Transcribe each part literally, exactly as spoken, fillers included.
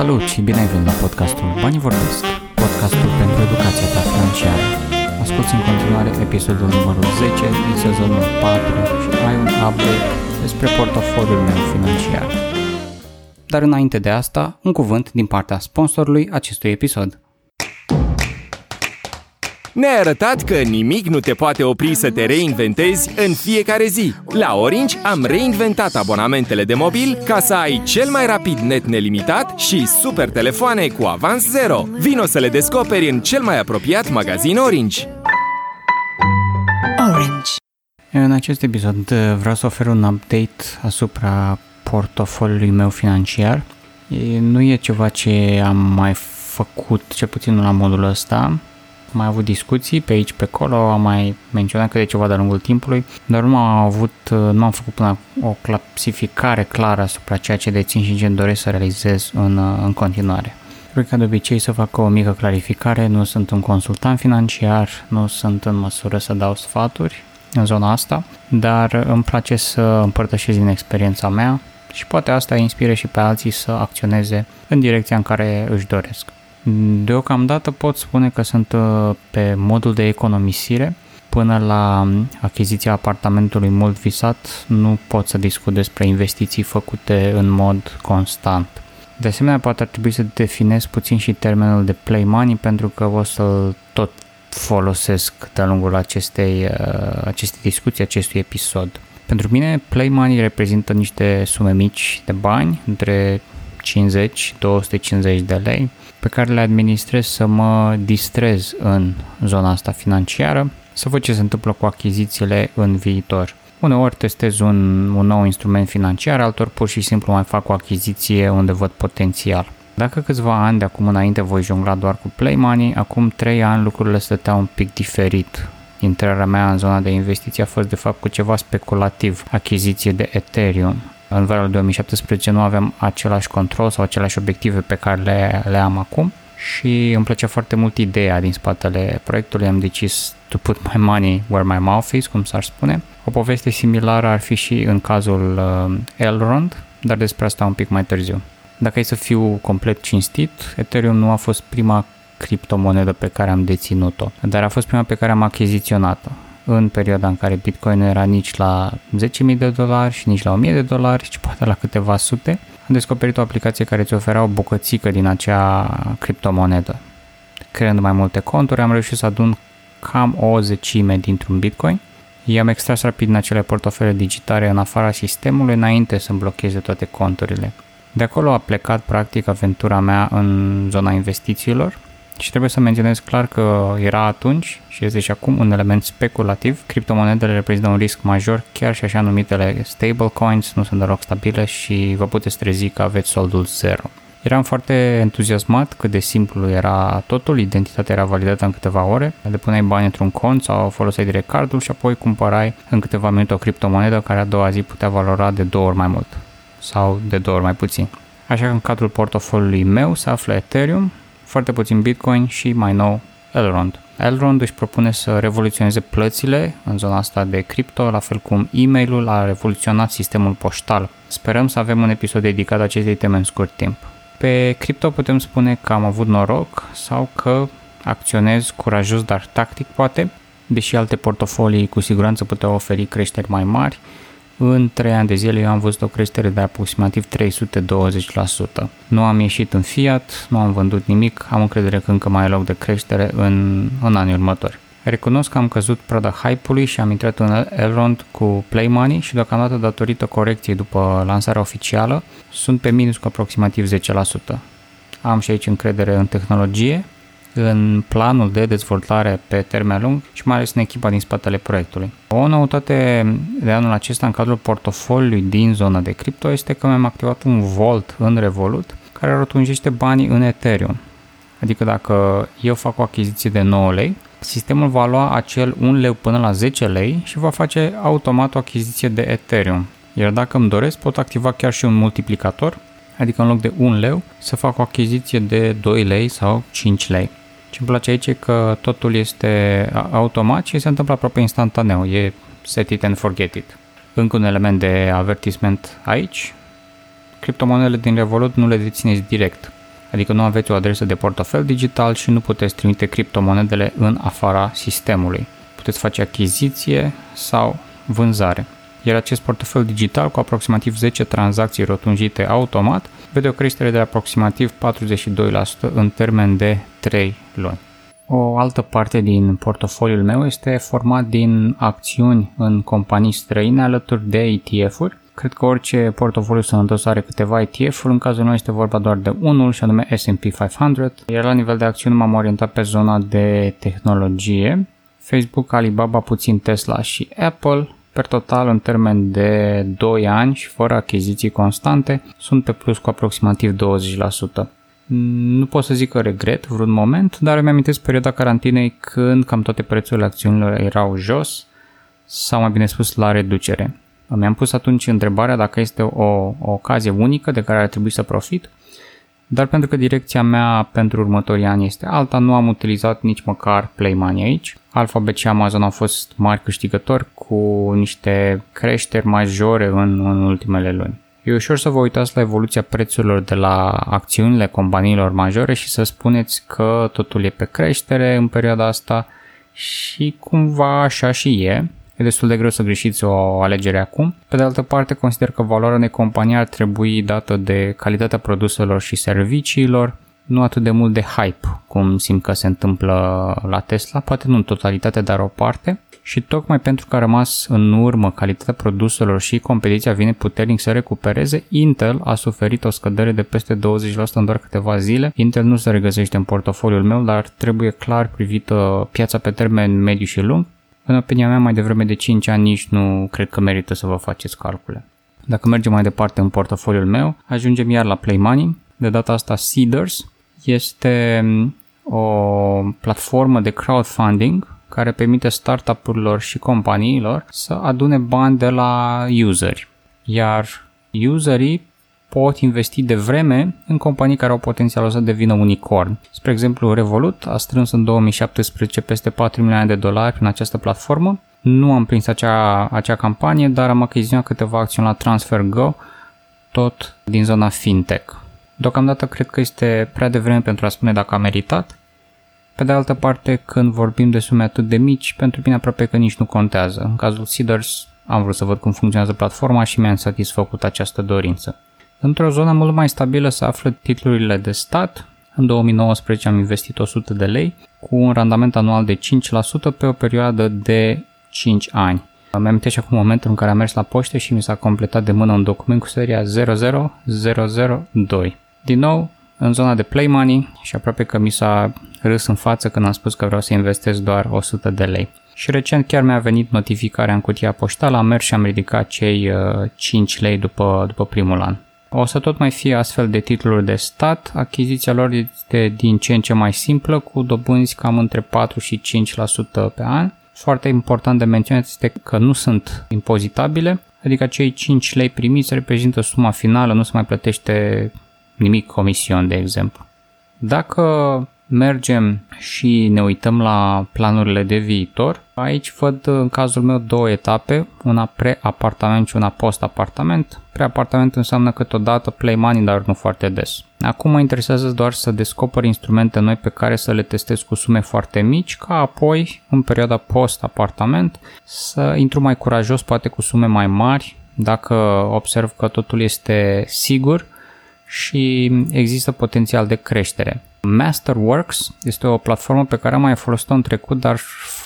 Salut și bine ai venit la podcastul Banii Vorbesc, podcastul pentru educația ta financiară. Asculți în continuare episodul numărul zece din sezonul patru și ai un update despre portofoliul meu financiar. Dar înainte de asta, un cuvânt din partea sponsorului acestui episod. Ne-ai arătat că nimic nu te poate opri să te reinventezi în fiecare zi. La Orange am reinventat abonamentele de mobil ca să ai cel mai rapid net nelimitat și super telefoane cu avans zero. Vino să le descoperi în cel mai apropiat magazin Orange. Orange. În acest episod vreau să ofer un update asupra portofoliului meu financiar. Nu e ceva ce am mai făcut, cel puțin nu la modul ăsta. Am mai avut discuții pe aici, pe acolo, am mai menționat că de ceva de-a lungul timpului, dar nu am avut, nu am făcut până o clasificare clară asupra ceea ce dețin și ce doresc să realizez în, în continuare. Trebuie ca de obicei să fac o mică clarificare, nu sunt un consultant financiar, nu sunt în măsură să dau sfaturi în zona asta, dar îmi place să împărtășesc din experiența mea și poate asta inspire și pe alții să acționeze în direcția în care își doresc. Deocamdată pot spune că sunt pe modul de economisire. Până la achiziția apartamentului mult visat, nu pot să discut despre investiții făcute în mod constant. De asemenea, poate ar trebui să definez puțin și termenul de play money, pentru că o să tot folosesc de-a lungul acestei, acestei discuții, acestui episod. Pentru mine, play money reprezintă niște sume mici de bani, între cincizeci - două sute cincizeci de lei, pe care le administrez să mă distrez în zona asta financiară, să văd ce se întâmplă cu achizițiile în viitor. Uneori testez un, un nou instrument financiar, altor pur și simplu mai fac o achiziție unde văd potențial. Dacă câțiva ani de acum înainte voi jongla doar cu play money, acum trei ani lucrurile stăteau un pic diferit. Intrarea mea în zona de investiții a fost de fapt cu ceva speculativ, achiziție de Ethereum. În vara lui două mii șaptesprezece nu aveam același control sau aceleași obiective pe care le, le am acum și îmi plăcea foarte mult ideea din spatele proiectului. Am decis to put my money where my mouth is, cum s-ar spune. O poveste similară ar fi și în cazul uh, Elrond, dar despre asta un pic mai târziu. Dacă e să fiu complet cinstit, Ethereum nu a fost prima criptomonedă pe care am deținut-o, dar a fost prima pe care am achiziționat-o. În perioada în care Bitcoin nu era nici la zece mii de dolari și nici la o mie de dolari, ci poate la câteva sute, am descoperit o aplicație care îți oferea o bucățică din acea criptomonedă. Creând mai multe conturi, am reușit să adun cam o zecime dintr-un Bitcoin. I-am extras rapid în acele portofele digitale în afara sistemului, înainte să-mi blocheze toate conturile. De acolo a plecat, practic, aventura mea în zona investițiilor. Și trebuie să menționez clar că era atunci și este și acum un element speculativ. Criptomonedele reprezintă un risc major, chiar și așa numitele stablecoins nu sunt deloc stabile și vă puteți trezi că aveți soldul zero. Eram foarte entuziasmat cât de simplu era totul, identitatea era validată în câteva ore, depuneai bani într-un cont sau foloseai direct cardul și apoi cumpărai în câteva minute o criptomonedă care a doua zi putea valora de două ori mai mult sau de două ori mai puțin. Așa că în cadrul portofoliului meu se află Ethereum, foarte puțin Bitcoin și mai nou Elrond. Elrond își propune să revoluționeze plățile în zona asta de cripto, la fel cum e-mail-ul a revoluționat sistemul poștal. Sperăm să avem un episod dedicat acestei teme în scurt timp. Pe cripto putem spune că am avut noroc sau că acționez curajos, dar tactic poate, deși alte portofolii cu siguranță puteau oferi creșteri mai mari. În trei ani de zile eu am văzut o creștere de aproximativ trei sute douăzeci la sută. Nu am ieșit în fiat, nu am vândut nimic, am încredere că încă mai e loc de creștere în, în anii următori. Recunosc că am căzut prada hype-ului și am intrat în Elrond cu play money și deocamdată, datorită corecției după lansarea oficială, sunt pe minus cu aproximativ zece la sută. Am și aici încredere în tehnologie, în planul de dezvoltare pe termen lung și mai ales în echipa din spatele proiectului. O noutate de anul acesta în cadrul portofoliului din zona de cripto este că mi-am activat un volt în Revolut care rotunjește banii în Ethereum. Adică dacă eu fac o achiziție de nouă lei, sistemul va lua acel un leu până la zece lei și va face automat o achiziție de Ethereum. Iar dacă îmi doresc, pot activa chiar și un multiplicator, adică în loc de un leu să fac o achiziție de doi lei sau cinci lei. Ce-mi place aici e că totul este automat și se întâmplă aproape instantaneu, e set it and forget it. Încă un element de avertisment aici, criptomonedele din Revolut nu le dețineți direct. adică nu aveți o adresă de portofel digital și nu puteți trimite criptomonedele în afara sistemului. Puteți face achiziție sau vânzare. Iar acest portofel digital cu aproximativ zece tranzacții rotunjite automat vede o creștere de aproximativ patruzeci și doi la sută în termen de trei luni. O altă parte din portofoliul meu este format din acțiuni în companii străine alături de E T F-uri. Cred că orice portofoliu sănătos are câteva E T F-uri, în cazul meu este vorba doar de unul și anume S and P cinci sute, iar la nivel de acțiuni m-am orientat pe zona de tehnologie, Facebook, Alibaba, puțin Tesla și Apple. Per total, în termen de doi ani și fără achiziții constante, sunt pe plus cu aproximativ douăzeci la sută. Nu pot să zic că regret vreun moment, dar îmi amintesc perioada carantinei când cam toate prețurile acțiunilor erau jos, sau mai bine spus la reducere. Mi-am pus atunci întrebarea dacă este o, o ocazie unică de care ar trebui să profit, dar pentru că direcția mea pentru următorii ani este alta, nu am utilizat nici măcar Play Money aici. Alphabet și Amazon au fost mari câștigători cu niște creșteri majore în, în ultimele luni. E ușor să vă uitați la evoluția prețurilor de la acțiunile companiilor majore și să spuneți că totul e pe creștere în perioada asta și cumva așa și e. E destul de greu să greșiți o alegere acum. Pe de altă parte, consider că valoarea unei companii ar trebui dată de calitatea produselor și serviciilor, nu atât de mult de hype, cum simt că se întâmplă la Tesla, poate nu în totalitate, dar o parte. Și tocmai pentru că a rămas în urmă calitatea produselor și competiția vine puternic să recupereze, Intel a suferit o scădere de peste douăzeci la sută în doar câteva zile. Intel nu se regăsește în portofoliul meu, dar trebuie clar privită piața pe termen mediu și lung. În opinia mea, mai devreme de cinci ani nici nu cred că merită să vă faceți calcule. Dacă mergem mai departe în portofoliul meu, ajungem iar la Play Money. De data asta Seeders este o platformă de crowdfunding care permite startup-urilor și companiilor să adune bani de la useri. Iar userii pot investi de vreme în companii care au potențialul să devină unicorn. Spre exemplu, Revolut a strâns în două mii șaptesprezece peste patru milioane de dolari în această platformă. Nu am prins acea, acea campanie, dar am achiziționat câteva acțiuni la TransferGo, tot din zona fintech. Deocamdată cred că este prea devreme pentru a spune dacă a meritat. Pe de altă parte, când vorbim de sume atât de mici, pentru mine aproape că nici nu contează. În cazul Seeders am vrut să văd cum funcționează platforma și mi-am satisfăcut această dorință. Într-o zonă mult mai stabilă se află titlurile de stat. În două mii nouăsprezece am investit o sută de lei cu un randament anual de cinci la sută pe o perioadă de cinci ani. Îmi amintesc acum momentul în care am mers la poște și mi s-a completat de mână un document cu seria zero zero zero zero doi. Din nou, în zona de Play Money și aproape că mi s-a râs în față când am spus că vreau să investesc doar o sută de lei. Și recent chiar mi-a venit notificarea în cutia poștală, am mers și am ridicat cei cinci lei după, după primul an. O să tot mai fie astfel de titluri de stat, achiziția lor este din ce în ce mai simplă, cu dobânzi cam între patru și cinci la sută pe an. Foarte important de menționat este că nu sunt impozitabile, adică cei cinci lei primiți reprezintă suma finală, nu se mai plătește nimic comision, de exemplu. Dacă mergem și ne uităm la planurile de viitor, aici văd în cazul meu două etape, una pre-apartament și una post-apartament. Pre-apartament înseamnă câteodată Play Money, dar nu foarte des. Acum mă interesează doar să descoper instrumente noi pe care să le testez cu sume foarte mici, ca apoi, în perioada post-apartament, să intru mai curajos, poate cu sume mai mari, dacă observ că totul este sigur și există potențial de creștere. Masterworks este o platformă pe care am mai folosit-o în trecut, dar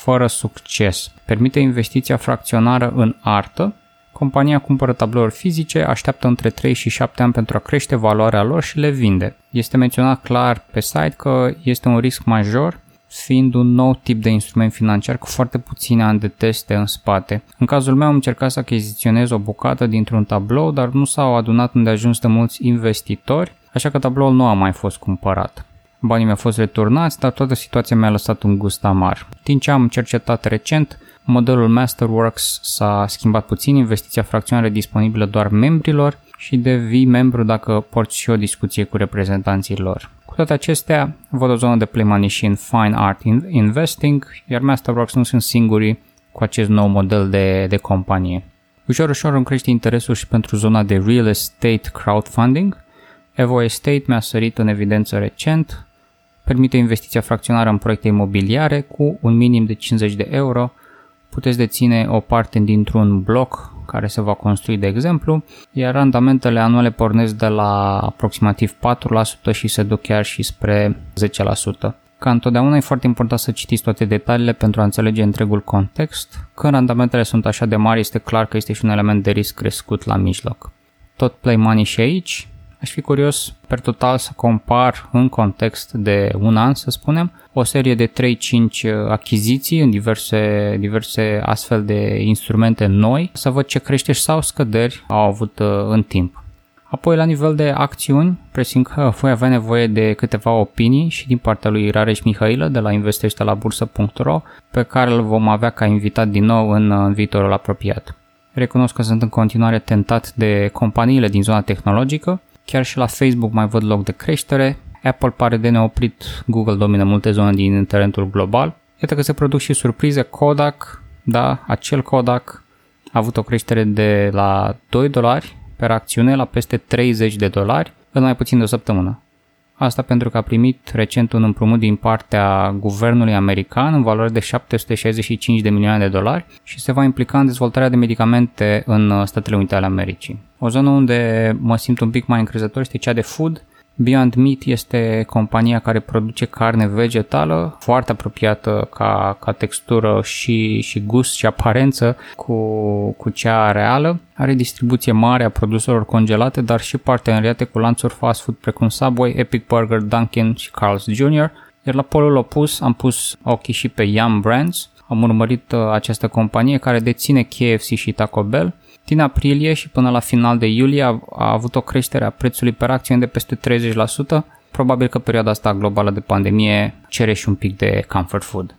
fără succes. Permite investiția fracționară în artă. Compania cumpără tablouri fizice, așteaptă între trei și șapte ani pentru a crește valoarea lor și le vinde. Este menționat clar pe site că este un risc major, fiind un nou tip de instrument financiar cu foarte puține ani de teste în spate. În cazul meu am încercat să achiziționez o bucată dintr-un tablou, dar nu s-au adunat îndeajuns de mulți investitori, așa că tabloul nu a mai fost cumpărat. Banii mi-au fost returnați, dar toată situația mi-a lăsat un gust amar. Din ce am cercetat recent, modelul Masterworks s-a schimbat puțin, investiția fracționară disponibilă doar membrilor și devii membru dacă porți și o discuție cu reprezentanții lor. Cu toate acestea, văd o zonă de Play Money și în Fine Art Investing, iar Masterworks nu sunt singurii cu acest nou model de, de companie. Ușor, ușor îmi crește interesul și pentru zona de Real Estate Crowdfunding, Evo Estate mi-a sărit în evidență recent, permite investiția fracționară în proiecte imobiliare cu un minim de cincizeci de euro. Puteți deține o parte dintr-un bloc care se va construi, de exemplu, iar randamentele anuale pornesc de la aproximativ patru la sută și se duc chiar și spre zece la sută. Ca întotdeauna e foarte important să citiți toate detaliile pentru a înțelege întregul context. Când randamentele sunt așa de mari, este clar că este și un element de risc crescut la mijloc. Tot play money și aici. Aș fi curios, per total, să compar în context de un an, să spunem, o serie de trei-cinci achiziții în diverse, diverse astfel de instrumente noi, să văd ce creșteri sau scăderi au avut în timp. Apoi, la nivel de acțiuni, presimt că voi avea nevoie de câteva opinii și din partea lui Rareș Mihailă de la investește la bursă punct ro, pe care îl vom avea ca invitat din nou în viitorul apropiat. Recunosc că sunt în continuare tentat de companiile din zona tehnologică. Chiar și la Facebook mai văd loc de creștere, Apple pare de neoprit, Google domină multe zone din internetul global. Iată că se produc și surprize, Kodak, da, acel Kodak a avut o creștere de la doi dolari per acțiune la peste treizeci de dolari în mai puțin de o săptămână. Asta pentru că a primit recent un împrumut din partea guvernului american în valoare de șapte sute șaizeci și cinci de milioane de dolari și se va implica în dezvoltarea de medicamente în Statele Unite ale Americii. O zonă unde mă simt un pic mai încrezător este cea de food. Beyond Meat este compania care produce carne vegetală, foarte apropiată ca, ca textură și, și gust și aparență cu, cu cea reală. Are distribuție mare a produselor congelate, dar și parteneriate cu lanțuri fast food precum Subway, Epic Burger, Dunkin și Carl's junior Iar la polul opus am pus ochii și pe Yum Brands. Am urmărit această companie care deține K F C și Taco Bell. Din aprilie și până la final de iulie a, a avut o creștere a prețului per acțiune de peste treizeci la sută. Probabil că perioada asta globală de pandemie cere și un pic de comfort food.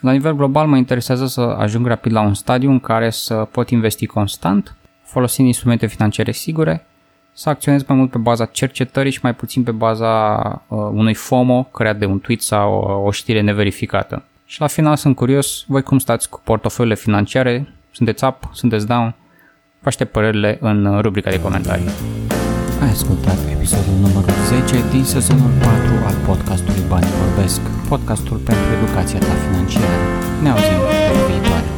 La nivel global mă interesează să ajung rapid la un stadiu în care să pot investi constant, folosind instrumente financiare sigure, să acționez mai mult pe baza cercetării și mai puțin pe baza uh, unui FOMO creat de un tweet sau o, o știre neverificată. Și la final sunt curios, voi cum stați cu portofoliile financiare? Sunteți up? Sunteți down? Vă aștept părerile în rubrica de comentarii. Ai ascultat episodul numărul zece din sezonul patru al podcastului Banii Vorbesc, podcastul pentru educația ta financiară. Ne auzim pe viitoare.